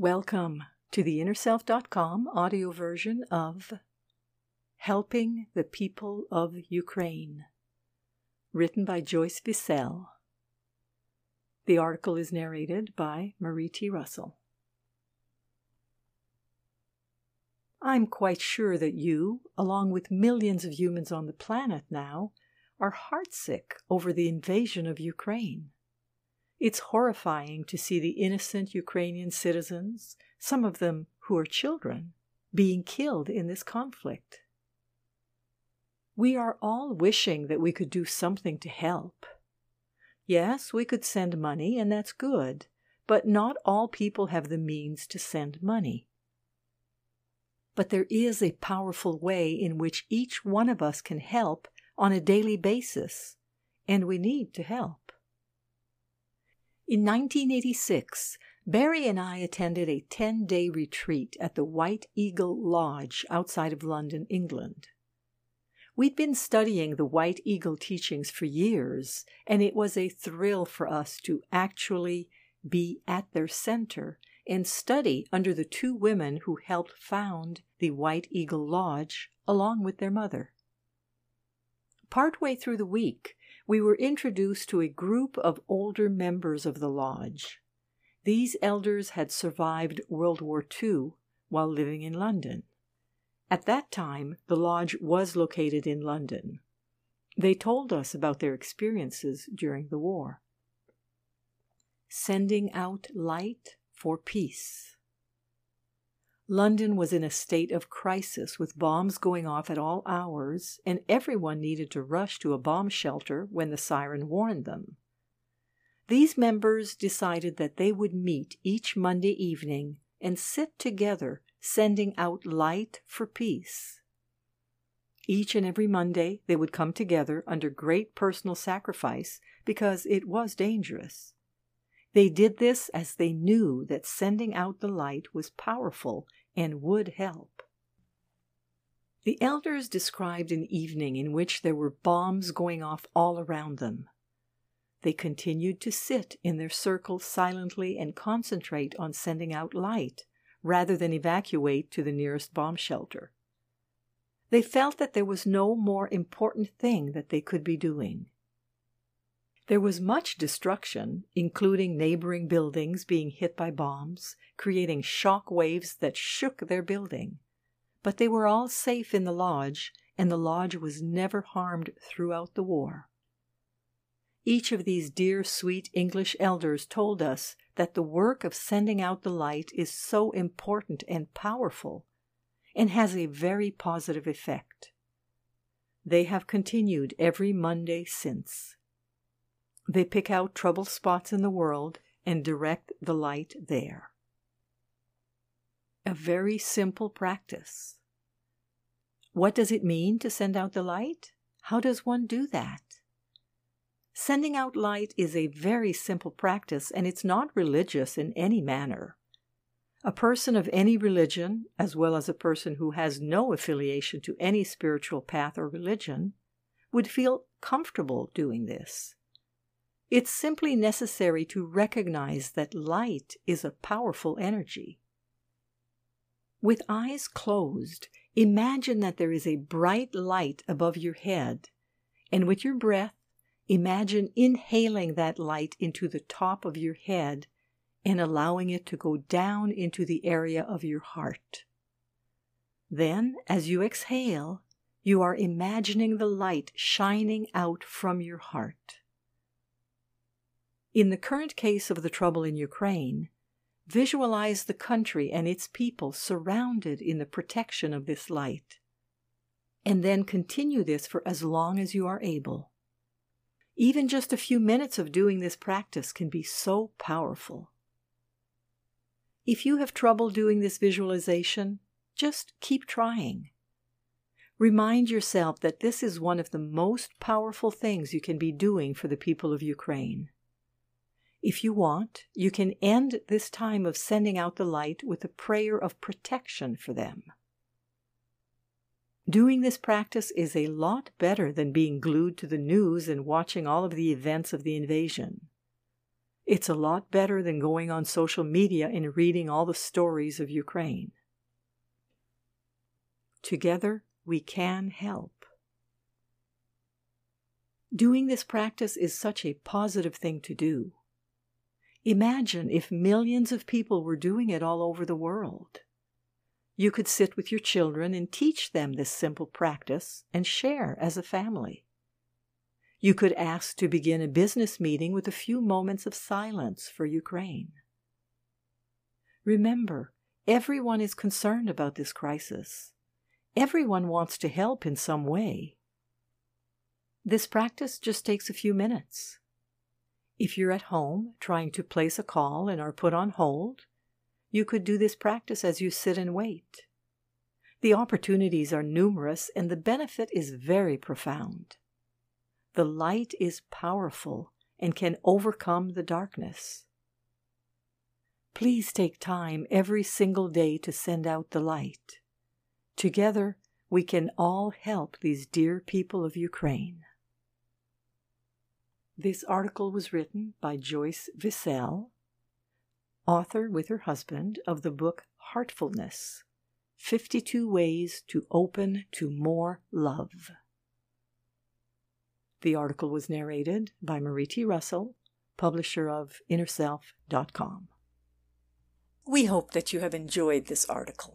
Welcome to the InnerSelf.com audio version of Helping the People of Ukraine, written by Joyce Vissell. The article is narrated by Marie T. Russell. I'm quite sure that you, along with millions of humans on the planet now, are heartsick over the invasion of Ukraine. It's horrifying to see the innocent Ukrainian citizens, some of them who are children, being killed in this conflict. We are all wishing that we could do something to help. Yes, we could send money, and that's good, but not all people have the means to send money. But there is a powerful way in which each one of us can help on a daily basis, and we need to help. In 1986, Barry and I attended a 10-day retreat at the White Eagle Lodge outside of London, England. We'd been studying the White Eagle teachings for years, and it was a thrill for us to actually be at their center and study under the two women who helped found the White Eagle Lodge along with their mother. Partway through the week, we were introduced to a group of older members of the lodge. These elders had survived World War II while living in London. At that time, the lodge was located in London. They told us about their experiences during the war. Sending out light for peace. London was in a state of crisis, with bombs going off at all hours, and everyone needed to rush to a bomb shelter when the siren warned them. These members decided that they would meet each Monday evening and sit together, sending out light for peace. Each and every Monday, they would come together under great personal sacrifice because it was dangerous. They did this as they knew that sending out the light was powerful and would help. The elders described an evening in which there were bombs going off all around them. They continued to sit in their circle silently and concentrate on sending out light, rather than evacuate to the nearest bomb shelter. They felt that there was no more important thing that they could be doing. There was much destruction, including neighboring buildings being hit by bombs, creating shock waves that shook their building. But they were all safe in the lodge, and the lodge was never harmed throughout the war. Each of these dear, sweet English elders told us that the work of sending out the light is so important and powerful, and has a very positive effect. They have continued every Monday since. They pick out trouble spots in the world and direct the light there. A very simple practice. What does it mean to send out the light? How does one do that? Sending out light is a very simple practice, and it's not religious in any manner. A person of any religion, as well as a person who has no affiliation to any spiritual path or religion, would feel comfortable doing this. It's simply necessary to recognize that light is a powerful energy. With eyes closed, imagine that there is a bright light above your head, and with your breath, imagine inhaling that light into the top of your head and allowing it to go down into the area of your heart. Then, as you exhale, you are imagining the light shining out from your heart. In the current case of the trouble in Ukraine, visualize the country and its people surrounded in the protection of this light, and then continue this for as long as you are able. Even just a few minutes of doing this practice can be so powerful. If you have trouble doing this visualization, just keep trying. Remind yourself that this is one of the most powerful things you can be doing for the people of Ukraine. If you want, you can end this time of sending out the light with a prayer of protection for them. Doing this practice is a lot better than being glued to the news and watching all of the events of the invasion. It's a lot better than going on social media and reading all the stories of Ukraine. Together, we can help. Doing this practice is such a positive thing to do. Imagine if millions of people were doing it all over the world. You could sit with your children and teach them this simple practice and share as a family. You could ask to begin a business meeting with a few moments of silence for Ukraine. Remember, everyone is concerned about this crisis. Everyone wants to help in some way. This practice just takes a few minutes. If you're at home trying to place a call and are put on hold, you could do this practice as you sit and wait. The opportunities are numerous and the benefit is very profound. The light is powerful and can overcome the darkness. Please take time every single day to send out the light. Together, we can all help these dear people of Ukraine. This article was written by Joyce Vissell, author with her husband of the book Heartfulness, 52 Ways to Open to More Love. The article was narrated by Marie T. Russell, publisher of InnerSelf.com. We hope that you have enjoyed this article.